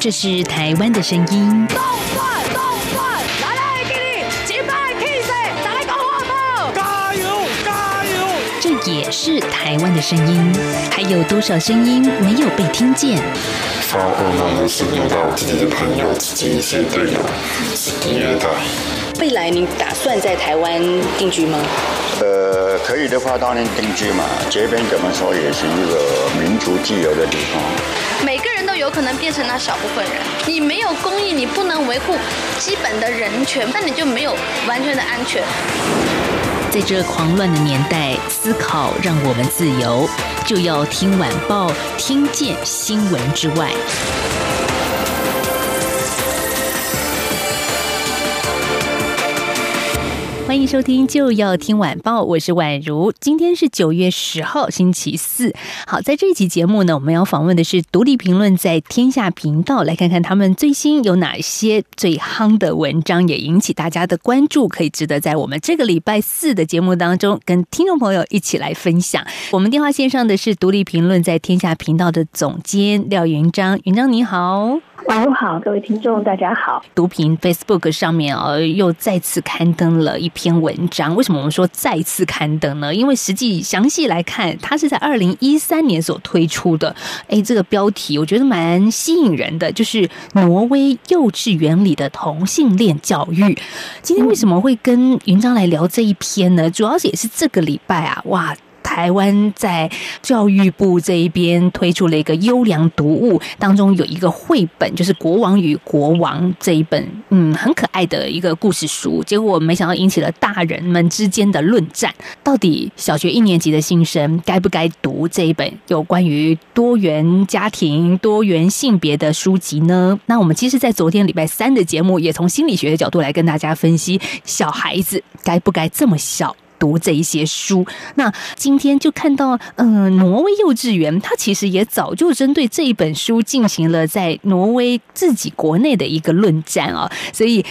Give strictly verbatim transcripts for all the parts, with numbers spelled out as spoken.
这是台湾的声音。动转动转，来来给你击败 K Z， 打来搞活宝，加油加油！这也是台湾的声音，还有多少声音没有被听见？发噩梦也是遇到自己的朋友、自己一些队友、自己乐队。未来你打算在台湾定居吗？呃，可以的话当然定居嘛，这边怎么说也是一个民族自由的地方。每个人都有可能变成那小部分人，你没有公益，你不能维护基本的人权，那你就没有完全的安全。在这狂乱的年代，思考让我们自由，就要听晚报，听见新闻之外。欢迎收听就要听晚报，我是宛如。今天是九月十号星期四。好，在这一期节目呢，我们要访问的是独立评论在天下频道，来看看他们最新有哪些最夯的文章，也引起大家的关注，可以值得在我们这个礼拜四的节目当中跟听众朋友一起来分享。我们电话线上的是独立评论在天下频道的总监廖云章。云章你好。晚上好，各位听众大家好。独评 Facebook 上面、哦、又再次刊登了一篇文章。为什么我们说再次刊登呢？因为实际详细来看，它是在二零一三年所推出的。诶，这个标题我觉得蛮吸引人的，就是挪威幼稚园里的同性恋教育。今天为什么会跟云章来聊这一篇呢？主要也是这个礼拜啊，哇，台湾在教育部这一边推出了一个优良读物，当中有一个绘本，就是《国王与国王》这一本，嗯，很可爱的一个故事书。结果没想到引起了大人们之间的论战，到底小学一年级的新生该不该读这一本有关于多元家庭、多元性别的书籍呢？那我们其实在昨天礼拜三的节目，也从心理学的角度来跟大家分析，小孩子该不该这么小读这一些书。那今天就看到嗯、呃，挪威幼稚园它其实也早就针对这一本书进行了在挪威自己国内的一个论战啊、哦，所以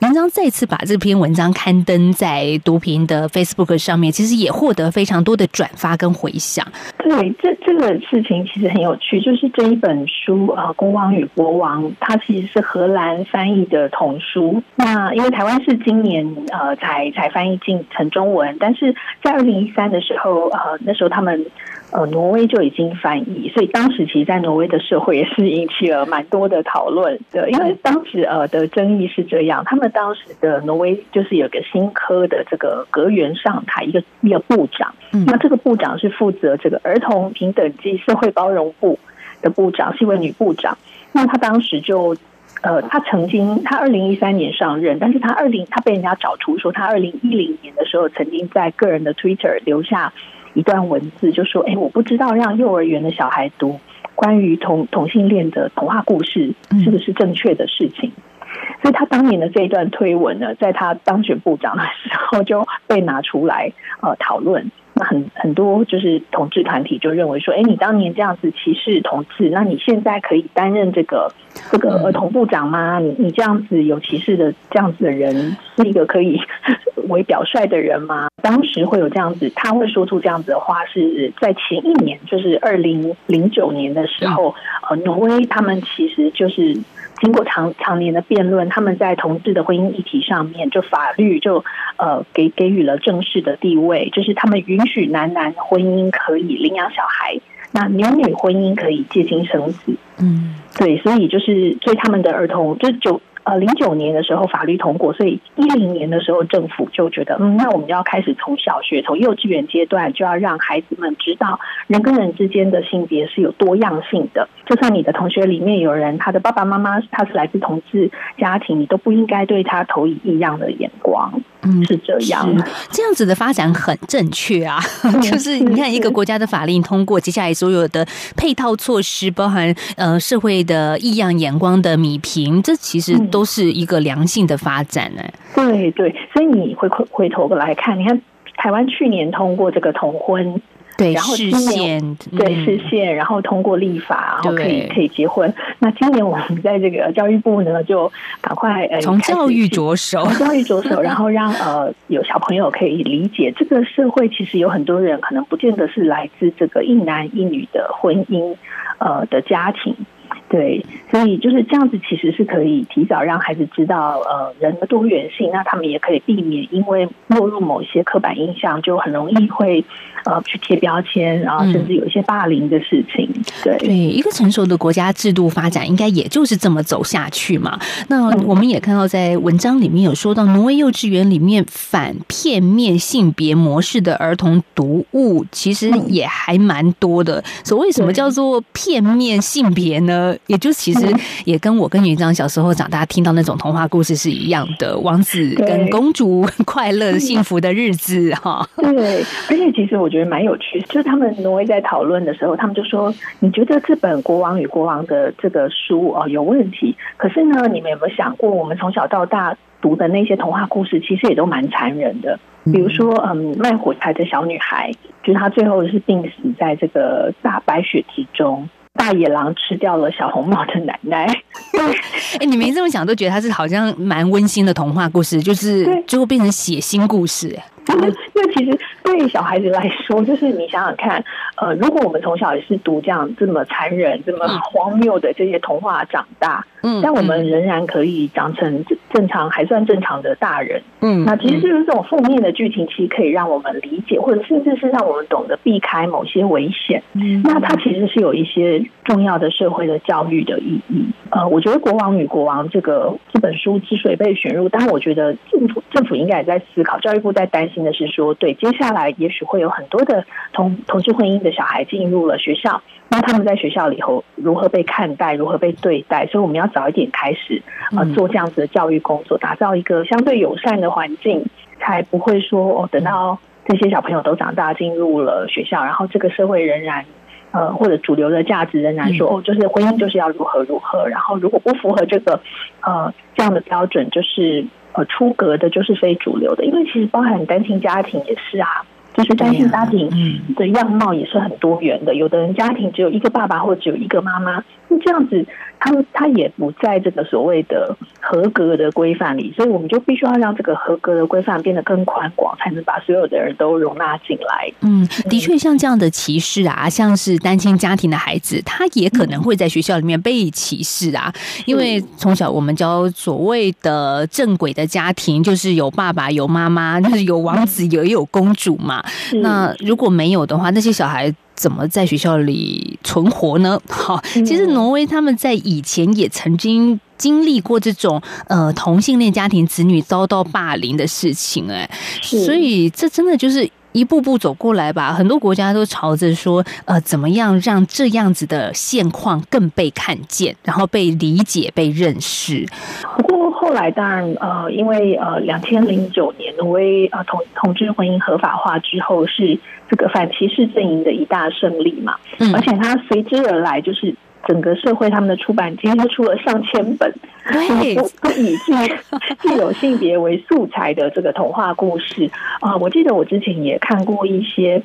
云章再次把这篇文章刊登在独评的 Facebook 上面，其实也获得非常多的转发跟回响。对，这这个事情其实很有趣，就是这一本书啊，呃《国王与国王》，它其实是荷兰翻译的童书。那因为台湾是今年呃才才翻译进成中文，但是在二零一三的时候，呃那时候他们呃挪威就已经翻译，所以当时其实，在挪威的社会也是引起了蛮多的讨论的，因为当时呃的争议是这样，他们。当时的挪威就是有个新科的这个阁员上台，一个一个部长，那这个部长是负责这个儿童平等及社会包容部的部长，是一位女部长。那她当时就呃，她曾经她二零一三年上任，但是她二零她被人家找出说，她二零一零年的时候曾经在个人的 Twitter 留下一段文字，就说：“哎，我不知道让幼儿园的小孩读关于同同性恋的童话故事是不是正确的事情。”所以他当年的这一段推文呢，在他当选部长的时候就被拿出来呃讨论。那很很多就是同志团体就认为说，哎，你当年这样子歧视同志，那你现在可以担任这个这个儿童部长吗？你你这样子有歧视的这样子的人，是一个可以为表率的人吗？当时会有这样子，他会说出这样子的话，是在前一年，就是二零零九年的时候，呃，挪威他们其实就是。经过长长年的辩论，他们在同志的婚姻议题上面，就法律就呃给给予了正式的地位，就是他们允许男男婚姻可以领养小孩，那女女婚姻可以借精生子。嗯，对，所以就是对他们的儿童，就九呃零九年的时候法律通过，所以一零年的时候政府就觉得，嗯，那我们要开始从小学、从幼稚园阶段就要让孩子们知道，人跟人之间的性别是有多样性的。就算你的同学里面有人，他的爸爸妈妈他是来自同志家庭，你都不应该对他投以异样的眼光。嗯，是这样，这样子的发展很正确啊。就是你看，一个国家的法令通过，接下来所有的配套措施，包含呃社会的异样眼光的弭平，这其实都是一个良性的发展呢、欸嗯。对对，所以你回回头来看，你看台湾去年通过这个同婚。对，然后今年对视线、嗯，然后通过立法，然后可以可以结婚。那今年我们在这个教育部呢，就赶快、呃、从教育着手，从教育着手，然后让呃有小朋友可以理解，这个社会其实有很多人可能不见得是来自这个一男一女的婚姻呃的家庭。对，所所以就是这样子，其实是可以提早让孩子知道呃人的多元性，那他们也可以避免因为落入某些刻板印象，就很容易会呃去贴标签，然后甚至有一些霸凌的事情。对、嗯、对，一个成熟的国家制度发展应该也就是这么走下去嘛。那我们也看到在文章里面有说到，挪威幼稚园里面反片面性别模式的儿童读物其实也还蛮多的。所谓什么叫做片面性别呢？也就其实也跟我跟云章小时候长大听到那种童话故事是一样的，王子跟公主快乐幸福的日子哈。对，而且其实我觉得蛮有趣，就是他们挪威在讨论的时候，他们就说你觉得这本《国王与国王》的这个书哦有问题，可是呢，你们有没有想过，我们从小到大读的那些童话故事其实也都蛮残忍的。比如说嗯，卖火柴的小女孩，就是她最后是病死在这个大白雪之中，大野狼吃掉了小红帽的奶奶。哎、欸，你没这么想都觉得它是好像蛮温馨的童话故事，就是最后变成血腥故事。那其实对于小孩子来说，就是你想想看呃，如果我们从小也是读这样这么残忍这么荒谬的这些童话长大，嗯，但我们仍然可以长成正常还算正常的大人。嗯，那其实就是这种负面的剧情其实可以让我们理解，或者甚至是让我们懂得避开某些危险。嗯，那它其实是有一些重要的社会的教育的意义。呃，我觉得《国王与国王》这个这本书之所以被选入，当然我觉得政府政府应该也在思考，教育部在担心的是说，对，接下来也许会有很多的同同性婚姻的小孩进入了学校，那他们在学校里头如何被看待，如何被对待，所以我们要早一点开始呃做这样子的教育工作，打造一个相对友善的环境，才不会说哦等到这些小朋友都长大进入了学校，然后这个社会仍然呃，或者主流的价值仍然说哦，就是婚姻就是要如何如何，然后如果不符合这个呃这样的标准，就是呃出格的，就是非主流的。因为其实包含单亲家庭也是啊，就是单亲家庭的样貌也是很多元的，有的人家庭只有一个爸爸或只有一个妈妈，那这样子他他也不在这个所谓的合格的规范里，所以我们就必须要让这个合格的规范变得更宽广，才能把所有的人都容纳进来。嗯，的确像这样的歧视啊，像是单亲家庭的孩子，他也可能会在学校里面被歧视啊，因为从小我们教所谓的正轨的家庭，就是有爸爸有妈妈，就是有王子也有公主嘛。那如果没有的话，那些小孩怎么在学校里存活呢？好，其实挪威他们在以前也曾经经历过这种呃同性恋家庭子女遭到霸凌的事情，哎、欸，所以这真的就是一步步走过来吧。很多国家都朝着说呃怎么样让这样子的现况更被看见，然后被理解、被认识。不过后来当然呃，因为呃两千零九年挪威呃同同志婚姻合法化之后是。这个反歧视阵营的一大胜利嘛，而且它随之而来就是整个社会他们的出版今天都出了上千本都以具有性别为素材的这个童话故事啊、呃，我记得我之前也看过一些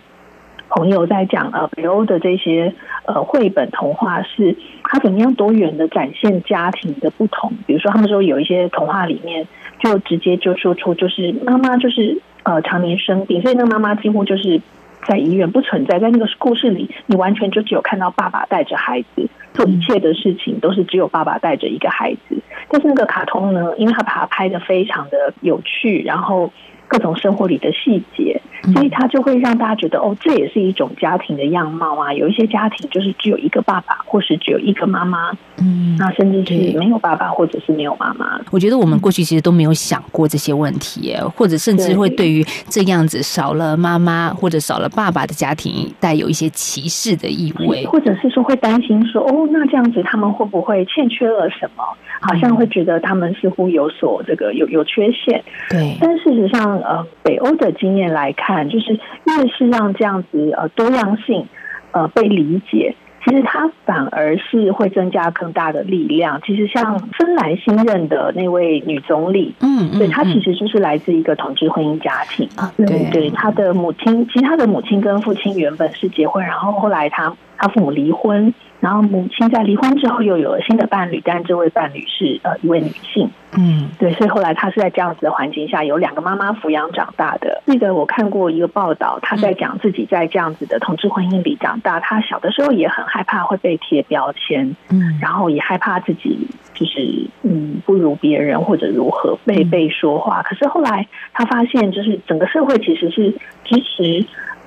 朋友在讲呃北欧的这些呃绘本童话是它怎么样多元的展现家庭的不同，比如说他们说有一些童话里面就直接就说出就是妈妈就是呃常年生病，所以那妈妈几乎就是在医院不存在，在那个故事里你完全就只有看到爸爸带着孩子做一切的事情，都是只有爸爸带着一个孩子。但是那个卡通呢，因为他把它拍得非常的有趣，然后各种生活里的细节，所以他就会让大家觉得哦，这也是一种家庭的样貌啊，有一些家庭就是只有一个爸爸或是只有一个妈妈，嗯，那甚至是没有爸爸或者是没有妈妈。我觉得我们过去其实都没有想过这些问题，或者甚至会对于这样子少了妈妈或者少了爸爸的家庭带有一些歧视的意味，或者是说会担心说哦，那这样子他们会不会欠缺了什么，好像会觉得他们似乎有所这个有有缺陷。对，但事实上呃，北欧的经验来看，就是越是让这样子呃多样性呃被理解，其实它反而是会增加更大的力量。其实像芬兰新任的那位女总理，嗯，对，她其实就是来自一个同志婚姻家庭啊，对对，她的母亲，其实她的母亲跟父亲原本是结婚，然后后来她她父母离婚。然后母亲在离婚之后又有了新的伴侣，但这位伴侣是呃一位女性。嗯，对，所以后来她是在这样子的环境下，有两个妈妈抚养长大的。那个我看过一个报道，她在讲自己在这样子的同志婚姻里长大，她小的时候也很害怕会被贴标签，嗯，然后也害怕自己就是嗯不如别人或者如何被被说话。可是后来她发现，就是整个社会其实是支持。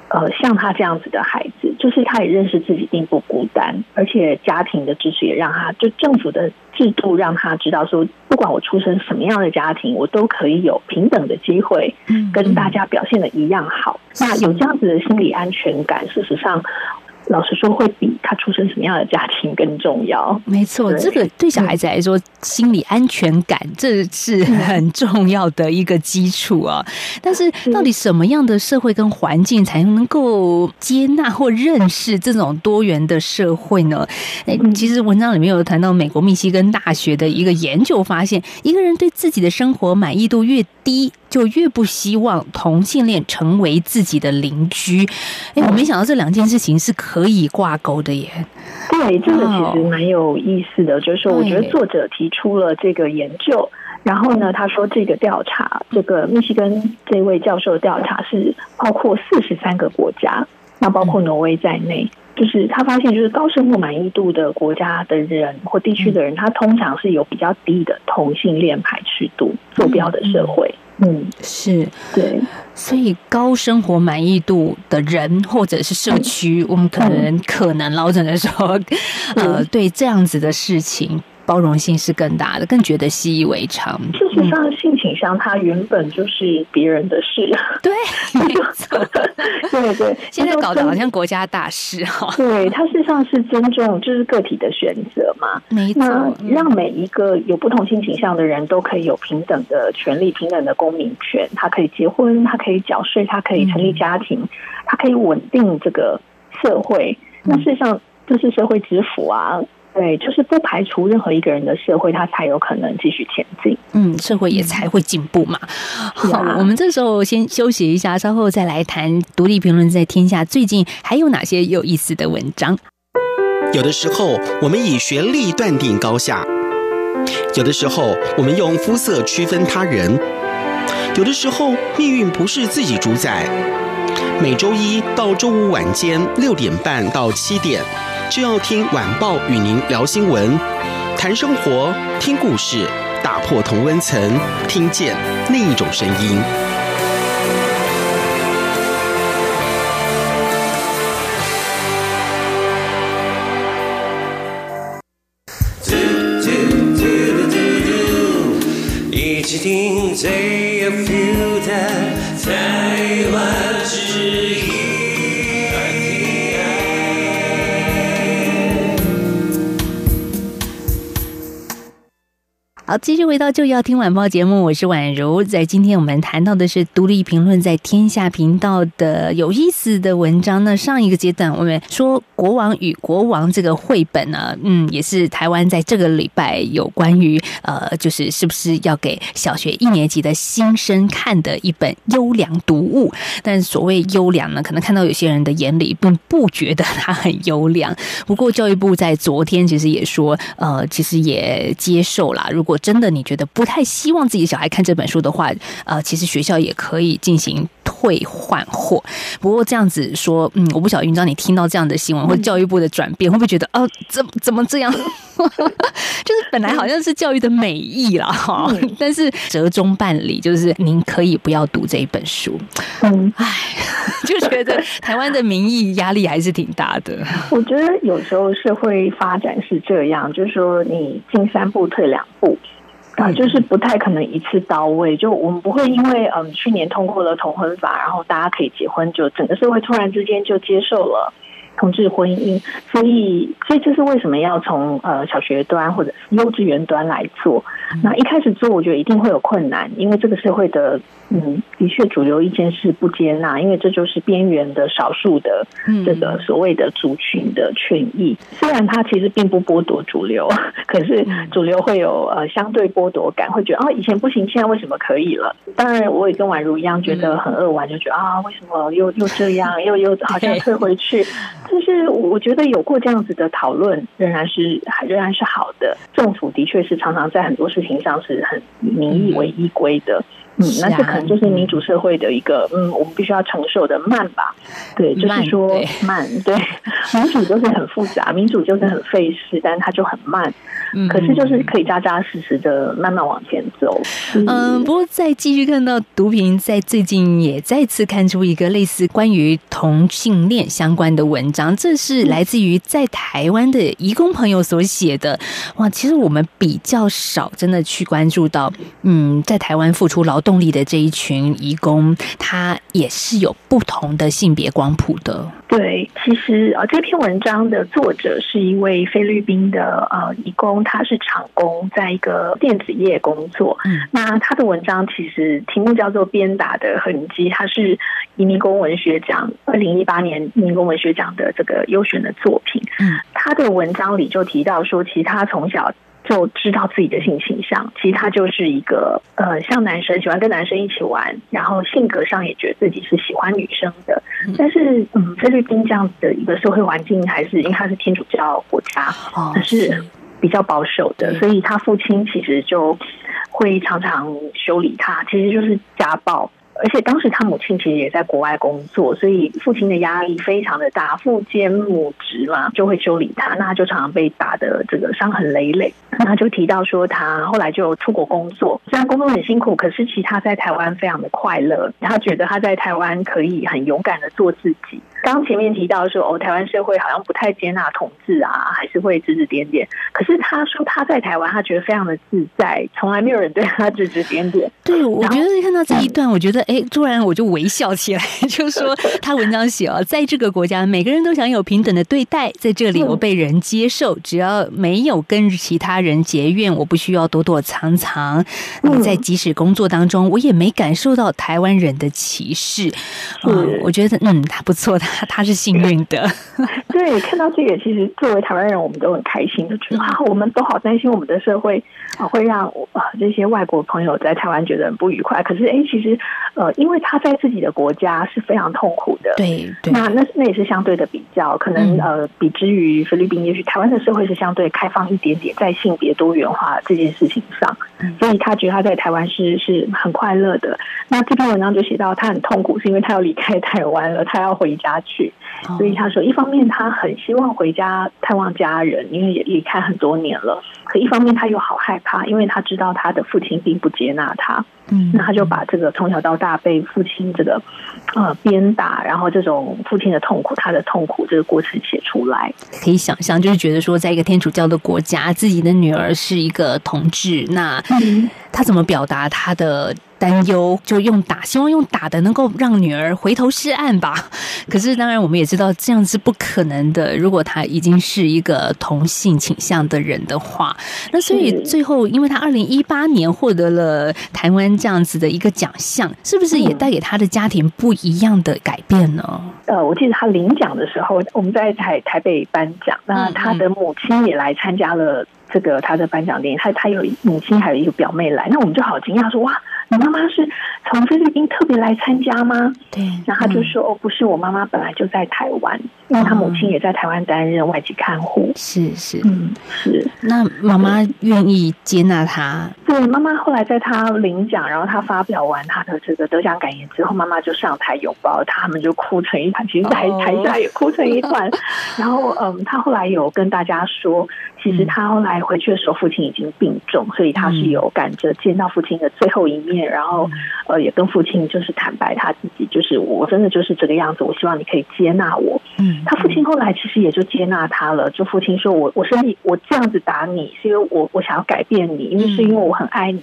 呃，像他这样子的孩子，就是他也认识自己并不孤单，而且家庭的支持也让他，就政府的制度让他知道说，不管我出生什么样的家庭，我都可以有平等的机会，跟大家表现的一样好。嗯嗯，那有这样子的心理安全感，事实上老实说会比他出生什么样的家庭更重要。没错，这个对小孩子来说、嗯、心理安全感这是很重要的一个基础啊。但是到底什么样的社会跟环境才能够接纳或认识这种多元的社会呢？其实文章里面有谈到美国密西根大学的一个研究发现，一个人对自己的生活满意度越低，就越不希望同性恋成为自己的邻居。哎，我没想到这两件事情是可以挂钩的耶。对，这个其实蛮有意思的，就是说我觉得作者提出了这个研究，然后呢，他说这个调查，这个密西根这位教授调查是包括四十三个国家，那包括挪威在内。嗯，就是他发现，就是高生活满意度的国家的人或地区的人，他通常是有比较低的同性恋排斥度坐标的社会。嗯，是，对，所以高生活满意度的人或者是社区，嗯、我们可能、嗯、可能老整的时候，呃，对这样子的事情。包容性是更大的，更觉得习以为常。事实上，性倾向它原本就是别人的事。对，没错，对对。现在搞得好像国家大事哈。对，它事实上是尊重，就是个体的选择嘛。没错，让每一个有不同性倾向的人都可以有平等的权利、平等的公民权。他可以结婚，他可以缴税，他可以成立家庭，嗯、他可以稳定这个社会。那事实上，就是社会之福啊。对，就是不排除任何一个人的社会，他才有可能继续前进。嗯，社会也才会进步嘛。好，啊、我们这时候先休息一下，稍后再来谈独立评论在天下最近还有哪些有意思的文章。有的时候我们以学历断定高下，有的时候我们用肤色区分他人，有的时候命运不是自己主宰。每周一到周五晚间六点半到七点。就要听晚报与您聊新闻，谈生活，听故事，打破同温层，听见另一种声音。一起听 J F U 的台湾之音。好，继续回到就要听晚报节目，我是婉如。在今天我们谈到的是独立评论在天下频道的有意思的文章。那上一个阶段我们说国王与国王这个绘本呢，嗯，也是台湾在这个礼拜有关于呃，就是是不是要给小学一年级的新生看的一本优良读物。但所谓优良呢，可能看到有些人的眼里并不觉得它很优良。不过教育部在昨天其实也说，呃，其实也接受啦，如果真的你觉得不太希望自己小孩看这本书的话，呃，其实学校也可以进行退换货。不过这样子说，嗯，我不晓得云章你听到这样的新闻或教育部的转变，会不会觉得哦，怎怎么这样？就是本来好像是教育的美意啦，哈，但是折中办理，就是您可以不要读这一本书。嗯，唉，就觉得台湾的民意压力还是挺大的。我觉得有时候社会发展是这样，就是说你进三步退两步。啊，就是不太可能一次到位。就我们不会因为嗯去年通过了同婚法，然后大家可以结婚，就整个社会突然之间就接受了同志婚姻。所以，所以这是为什么要从呃小学端或者是幼稚园端来做。那一开始做，我觉得一定会有困难，因为这个社会的嗯的确主流意见是不接纳，因为这就是边缘的少数的这个所谓的族群的权益。虽然它其实并不剥夺主流，可是主流会有呃相对剥夺感，会觉得哦以前不行，现在为什么可以了？当然，我也跟婉如一样觉得很扼腕，就觉得啊为什么又又这样，又又好像退回去。就是我觉得有过这样子的讨论仍然是仍然是好的。政府的确是常常在很多事情上是很民意为依归的，嗯，那这可能就是民主社会的一个嗯，我们必须要承受的慢吧。对，就是说慢，对，民主就是很复杂，民主就是很费事，但是它就很慢，可是就是可以扎扎实实的慢慢往前走。嗯，呃、不过再继续看到毒品在最近也再次看出一个类似关于同性恋相关的文章，这是来自于在台湾的移工朋友所写的。哇，其实我们比较少真的去关注到，嗯，在台湾付出劳动力的这一群移工，他也是有不同的性别光谱的。对，其实呃，这篇文章的作者是一位菲律宾的呃移工，他是厂工，在一个电子业工作。嗯，那他的文章其实题目叫做《鞭打的痕迹》，他是移民工文学奖二零一八年移民工文学奖的这个优选的作品。嗯，他的文章里就提到说，其实他从小就知道自己的性倾向，其实他就是一个呃，像男生喜欢跟男生一起玩，然后性格上也觉得自己是喜欢女生的。但是嗯，菲律宾这样子的一个社会环境，还是因为他是天主教国家，可是比较保守的，所以他父亲其实就会常常修理他，其实就是家暴。而且当时他母亲其实也在国外工作，所以父亲的压力非常的大，父兼母职嘛，就会修理他，那他就常常被打的这个伤痕累累。那他就提到说，他后来就出国工作，虽然工作很辛苦，可是其实他在台湾非常的快乐，他觉得他在台湾可以很勇敢的做自己。刚前面提到说，哦，台湾社会好像不太接纳同志啊，还是会指指点点，可是他说他在台湾他觉得非常的自在，从来没有人对他指指点点。对，我觉得看到这一段，我觉得哎，突然我就微笑起来，就说他文章写哦，在这个国家每个人都享有平等的对待，在这里我被人接受，只要没有跟其他人结怨，我不需要躲躲藏藏，嗯，在即使工作当中我也没感受到台湾人的歧视。嗯，我觉得嗯，他不错，他他是幸运的。对，看到这个其实作为台湾人我们都很开心，就觉得啊，我们都好担心我们的社会会让啊这些外国朋友在台湾觉得很不愉快，可是哎，其实呃，因为他在自己的国家是非常痛苦的。对，对，那那那也是相对的比较，可能呃，比之于菲律宾，也许台湾的社会是相对开放一点点，在性别多元化这件事情上，所以他觉得他在台湾是是很快乐的。那这篇文章就写到，他很痛苦，是因为他要离开台湾了，他要回家去，所以他说，一方面他很希望回家探望家人，因为也离开很多年了；可一方面他又好害怕，因为他知道他的父亲并不接纳他。嗯，那他就把这个从小到大被父亲这个呃鞭打，然后这种父亲的痛苦，他的痛苦这个过程写出来。可以想象，就是觉得说，在一个天主教的国家，自己的女儿是一个同志，那他怎么表达他的担忧，就用打，希望用打的能够让女儿回头是岸吧。可是当然我们也知道这样是不可能的，如果她已经是一个同性倾向的人的话。那所以最后因为她二零一八年获得了台湾这样子的一个奖项，是不是也带给她的家庭不一样的改变呢？呃，我记得她领奖的时候，我们在台台北颁奖，那她的母亲也来参加了这个他的颁奖典礼，他他有母亲还有一个表妹来，那我们就好惊讶说，哇，你妈妈是从菲律宾特别来参加吗？对，那他就说，嗯，哦，不是，我妈妈本来就在台湾，因为他母亲也在台湾担任外籍看护。是是，嗯，是。那妈妈愿意接纳他？对，妈妈后来在他领奖，然后他发表完他的这个得奖感言之后，妈妈就上台拥抱他，他们就哭成一团，其实台、哦、台下也哭成一团。然后嗯，他后来有跟大家说，其实他后来回去的时候父亲已经病重，所以他是有赶着见到父亲的最后一面，然后呃也跟父亲就是坦白他自己，就是我真的就是这个样子，我希望你可以接纳我。嗯，他父亲后来其实也就接纳他了，就父亲说，我我身体我这样子打你是因为我我想要改变你，因为是因为我很爱你，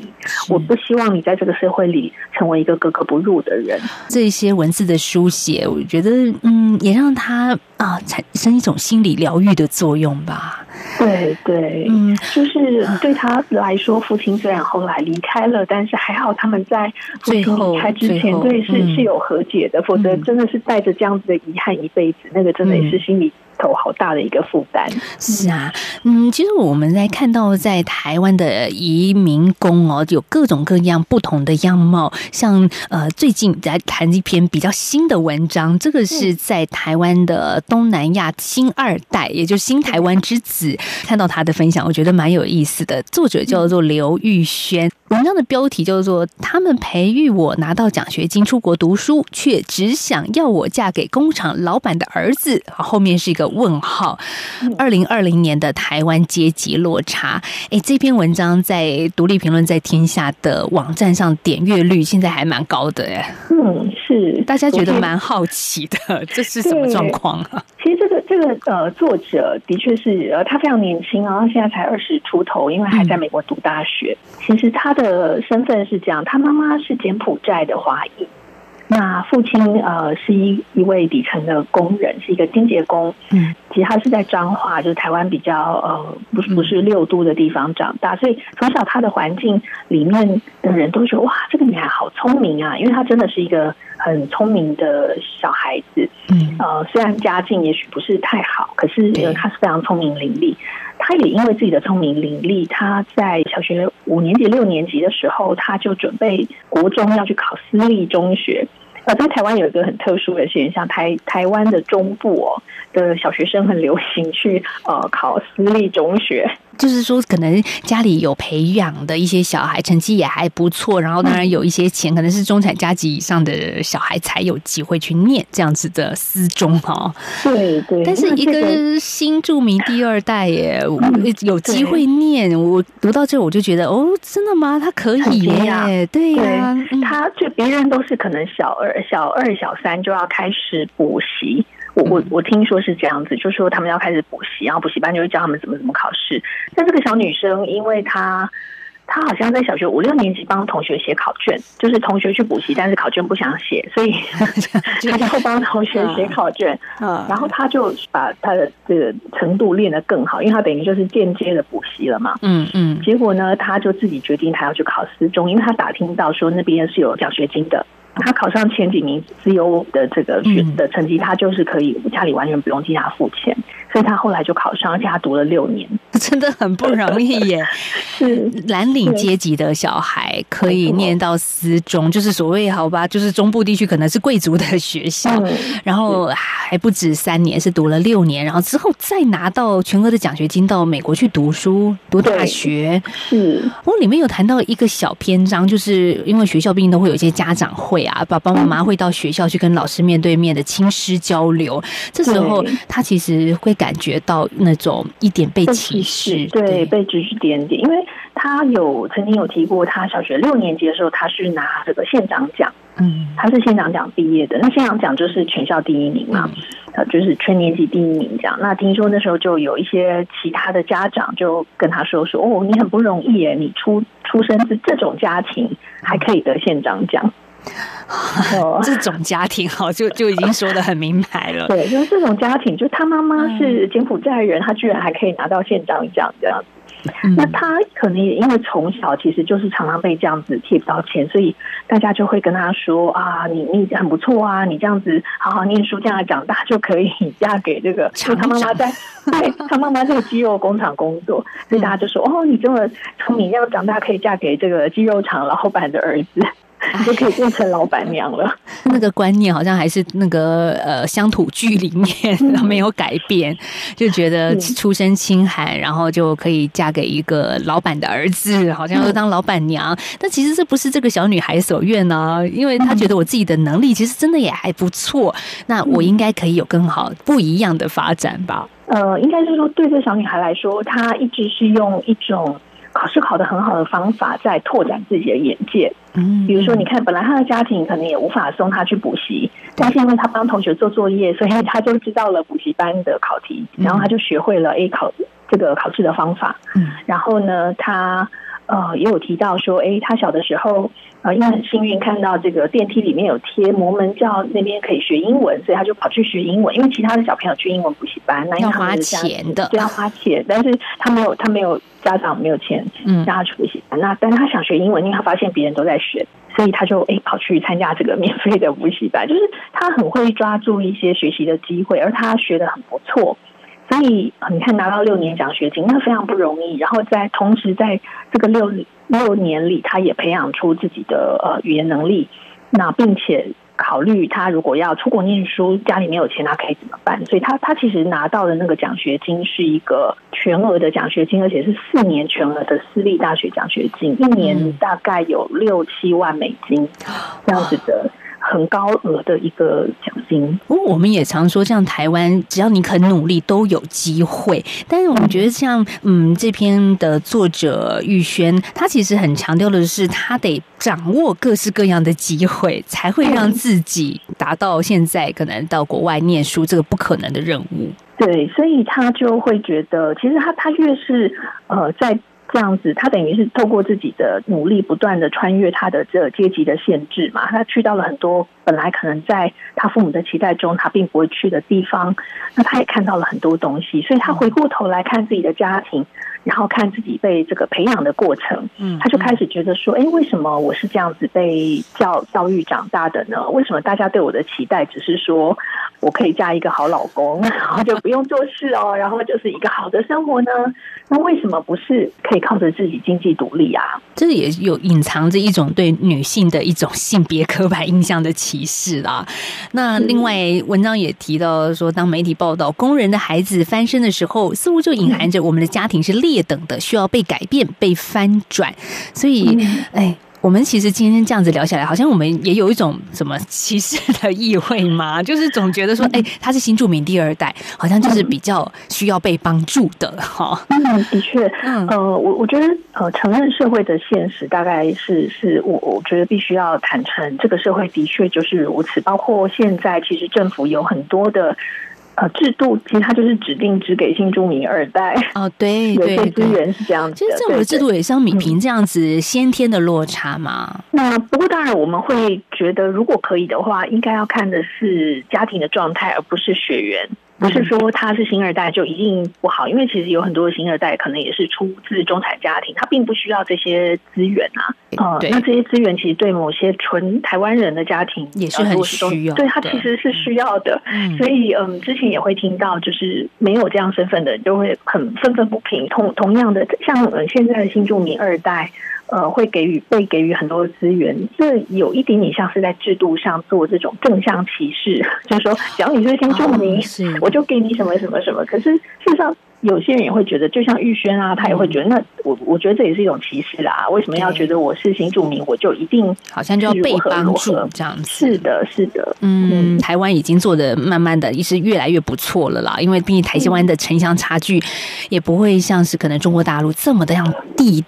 我不希望你在这个社会里成为一个格格不入的人。这些文字的书写，我觉得嗯也让他啊产生一种心理疗愈的作用吧。对对，嗯，就是对他来说，父亲虽然后来离开了，但是还好他们在父亲离开之前，对，是、嗯、是有和解的，否则真的是带着这样子的遗憾一辈子，嗯、那个真的也是心里头好大的一个负担。是啊，嗯，其实我们在看到在台湾的移民工哦，有各种各样不同的样貌，像呃最近来谈一篇比较新的文章，这个是在台湾的东南亚新二代，也就是新台湾之子，看到他的分享我觉得蛮有意思的，作者叫做刘玉轩，文章的标题叫做他们培育我拿到奖学金出国读书，却只想要我嫁给工厂老板的儿子，后面是一个问号。二零二零年的台湾阶级落差，哎，这篇文章在独立评论在天下的网站上点阅率现在还蛮高的哎。嗯，是，大家觉得蛮好奇的，这是什么状况啊？其实这个这个呃，作者的确是呃，他非常年轻啊，现在才二十出头，因为还在美国读大学。嗯、其实他的身份是这样，他妈妈是柬埔寨的华裔。那父亲呃是一一位底层的工人，是一个清洁工。嗯，其实他是在彰化，就是台湾比较呃不是不是六都的地方长大，所以从小他的环境里面的人都觉得哇，这个女孩好聪明啊，因为她真的是一个很聪明的小孩子。嗯，呃，虽然家境也许不是太好，可是她是非常聪明伶俐。他也因为自己的聪明伶俐，他在小学五年级、六年级的时候，他就准备国中要去考私立中学。呃，在台湾有一个很特殊的现象，台台湾的中部哦的小学生很流行去呃考私立中学，就是说可能家里有培养的一些小孩成绩也还不错，然后当然有一些钱，可能是中产阶级以上的小孩才有机会去念这样子的私中哦。对对，但是一个新住民第二代耶，嗯、有机会念，我读到这我就觉得哦，真的吗？他可以耶，对呀、啊，他就别人都是可能小二。小二小三就要开始补习，我我我听说是这样子，就说他们要开始补习，然后补习班就会教他们怎么怎么考试。但这个小女生，因为她她好像在小学五六年级帮同学写考卷，就是同学去补习，但是考卷不想写，所以她就帮同学写考卷。然后她就把她的这个程度练得更好，因为她等于就是间接的补习了嘛。嗯嗯。结果呢，她就自己决定她要去考私中，因为她打听到说那边是有奖学金的。他考上前几名资优的这个的成绩，他就是可以家里完全不用替他付钱，所以他后来就考上，而且他读了六年，真的很不容易耶。是蓝领阶级的小孩可以念到私中，就是所谓好吧，就是中部地区可能是贵族的学校，嗯、然后还不止三年，是读了六年，然后之后再拿到全额的奖学金到美国去读书读大学。是，我里面有谈到一个小篇章，就是因为学校毕竟都会有一些家长会。啊，爸爸妈妈会到学校去跟老师面对面的亲师交流，这时候他其实会感觉到那种一点被歧视，对，对被指指点点。因为他有曾经有提过，他小学六年级的时候，他是拿这个县长奖，嗯，他是县长奖毕业的。那县长奖就是全校第一名嘛，呃、嗯，就是全年级第一名这样。那听说那时候就有一些其他的家长就跟他说说，哦，你很不容易耶，你出出生自这种家庭，还可以得县长奖。这种家庭好就就已经说得很明白了。对，就是这种家庭，就他妈妈是柬埔寨人，嗯、他居然还可以拿到县长奖这样子。嗯、那他可能也因为从小其实就是常常被这样子贴标签，所以大家就会跟他说啊，你你很不错啊，你这样子好好念书，这样长大就可以嫁给这个。因为他妈妈在对他妈妈在肌肉工厂工作，所以大家就说、嗯、哦，你这么聪明，这样长大可以嫁给这个肌肉厂老板的儿子。你就可以变成老板娘了。那个观念好像还是那个呃乡土剧里面没有改变，就觉得出身清寒，然后就可以嫁给一个老板的儿子，好像要当老板娘。但其实这不是这个小女孩所愿啊，因为她觉得我自己的能力其实真的也还不错，那我应该可以有更好不一样的发展吧。呃，应该是说对这小女孩来说，她一直是用一种考试考得很好的方法在拓展自己的眼界。嗯，比如说你看，本来他的家庭可能也无法送他去补习，但是因为他帮同学做作业，所以他就知道了补习班的考题，然后他就学会了 A 考这个考试的方法。嗯，然后呢，他呃也有提到说，哎，他小的时候呃因为很幸运看到这个电梯里面有贴摩门教那边可以学英文，所以他就跑去学英文，因为其他的小朋友去英文补习班那要花钱的，对，要花钱，但是他没有他没有家长没有钱让他去补习班，嗯、那但是他想学英文，因为他发现别人都在学，所以他就哎跑去参加这个免费的补习班，就是他很会抓住一些学习的机会，而他学得很不错，所以你看拿到六年奖学金那非常不容易，然后在同时在这个六六年里他也培养出自己的呃语言能力，那并且考虑他如果要出国念书家里没有钱他可以怎么办，所以他他其实拿到的那个奖学金是一个全额的奖学金，而且是四年全额的私立大学奖学金，一年大概有六七万美金这样子的很高额的一个奖金。不过我们也常说像台湾只要你肯努力都有机会，但是我们觉得像嗯这篇的作者玉轩他其实很强调的是他得掌握各式各样的机会才会让自己达到现在可能到国外念书这个不可能的任务。对，所以他就会觉得其实他他越是呃在这样子，他等于是透过自己的努力不断的穿越他的这阶级的限制嘛，他去到了很多本来可能在他父母的期待中他并不会去的地方，那他也看到了很多东西，所以他回过头来看自己的家庭，然后看自己被这个培养的过程，他就开始觉得说，哎，为什么我是这样子被教教育长大的呢？为什么大家对我的期待只是说我可以嫁一个好老公，然后就不用做事哦，然后就是一个好的生活呢？那为什么不是可以靠着自己经济独立啊？这也有隐藏着一种对女性的一种性别刻板印象的歧视啦。那另外文章也提到说，当媒体报道工人的孩子翻身的时候，似乎就隐含着我们的家庭是劣等的，需要被改变被翻转。所以哎，我们其实今天这样子聊下来，好像我们也有一种什么歧视的意味嘛，就是总觉得说，哎，他是新住民第二代，好像就是比较需要被帮助的哈。嗯，的确，呃，我我觉得呃，承认社会的现实，大概是是我我觉得必须要坦诚，这个社会的确就是如此。包括现在，其实政府有很多的。呃，制度其实它就是指定只给新住民二代哦，对对，有些资源是这样子的。其实政府的制度也像米平这样子先天的落差嘛。那不过当然我们会觉得，如果可以的话，应该要看的是家庭的状态，而不是血缘。不是说他是新二代就一定不好，因为其实有很多新二代可能也是出自中产家庭，他并不需要这些资源啊。呃、那这些资源其实对某些纯台湾人的家庭也是很需要，对，他其实是需要的。嗯、所以嗯，之前也会听到，就是没有这样身份的人就会很愤愤不平。同同样的，像呃现在的新住民二代，呃，会给予被给予很多资源，这有一点点像是在制度上做这种正向歧视，就是说，只要你是新住民，哦、我就给你什么什么什么。可是事实上，有些人也会觉得，就像玉轩啊，他也会觉得，嗯、那我我觉得这也是一种歧视啦。为什么要觉得我是新住民，我就一定好像就要被帮助这样子？是的，是的，嗯，台湾已经做的慢慢的也是越来越不错了啦，因为毕竟台湾的城乡差距也不会像是可能中国大陆这么的样地。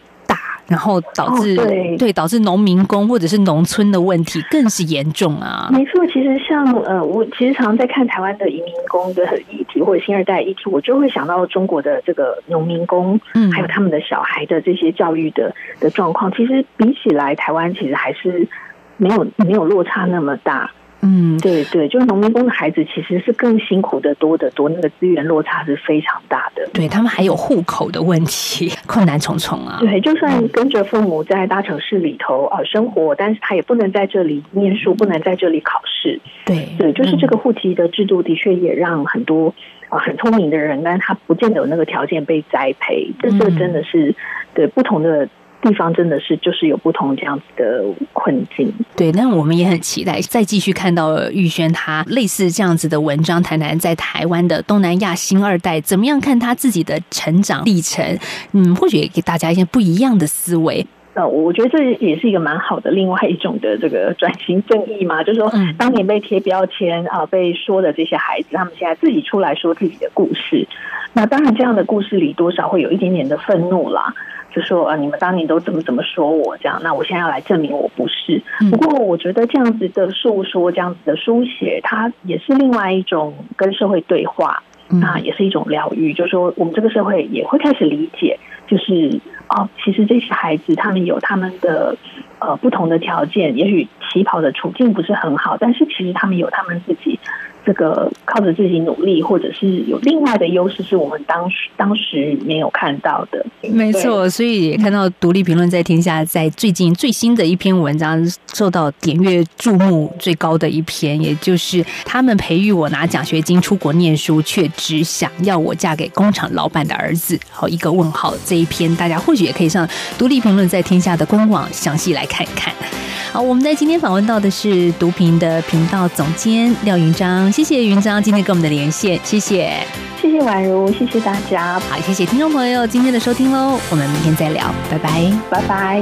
然后导致、哦、对, 对导致农民工或者是农村的问题更是严重啊。没错，其实像呃，我其实常在看台湾的移民工的议题或者新二代议题，我就会想到中国的这个农民工，嗯，还有他们的小孩的这些教育的的状况，其实比起来台湾其实还是没有没有落差那么大。嗯，对对，就是农民工的孩子其实是更辛苦的多的多，那个资源落差是非常大的。对，他们还有户口的问题，困难重重啊。对，就算跟着父母在大城市里头啊、呃、生活，但是他也不能在这里念书，不能在这里考试。对对，就是这个户籍的制度的确也让很多啊、呃、很聪明的人，但他不见得有那个条件被栽培。这这真的是对不同的。地方真的是就是有不同这样子的困境。对，那我们也很期待再继续看到玉轩他类似这样子的文章，谈谈在台湾的东南亚新二代怎么样看他自己的成长历程，嗯，或许也给大家一些不一样的思维。呃，我觉得这也是一个蛮好的另外一种的这个转型正义嘛，就是说当年被贴标签啊、呃、被说的这些孩子，他们现在自己出来说自己的故事，那当然这样的故事里多少会有一点点的愤怒啦，就说啊，你们当年都怎么怎么说我这样，那我现在要来证明我不是。不过我觉得这样子的诉说，这样子的书写，它也是另外一种跟社会对话，那也是一种疗愈。就是说，我们这个社会也会开始理解，就是哦，其实这些孩子他们有他们的呃不同的条件，也许起跑的处境不是很好，但是其实他们有他们自己这个靠着自己努力，或者是有另外的优势是我们当时当时没有看到的。没错，所以也看到独立评论在天下在最近最新的一篇文章受到点阅注目最高的一篇，也就是他们培育我拿奖学金出国念书，却只想要我嫁给工厂老板的儿子，好一个问号。这一篇大家或许也可以上独立评论在天下的官网详细来看一看。好，我们在今天访问到的是独评的频道总监廖云章，谢谢云章今天跟我们的连线，谢谢，谢谢婉如，谢谢大家，好，谢谢听众朋友今天的收听喽，我们明天再聊，拜拜，拜拜。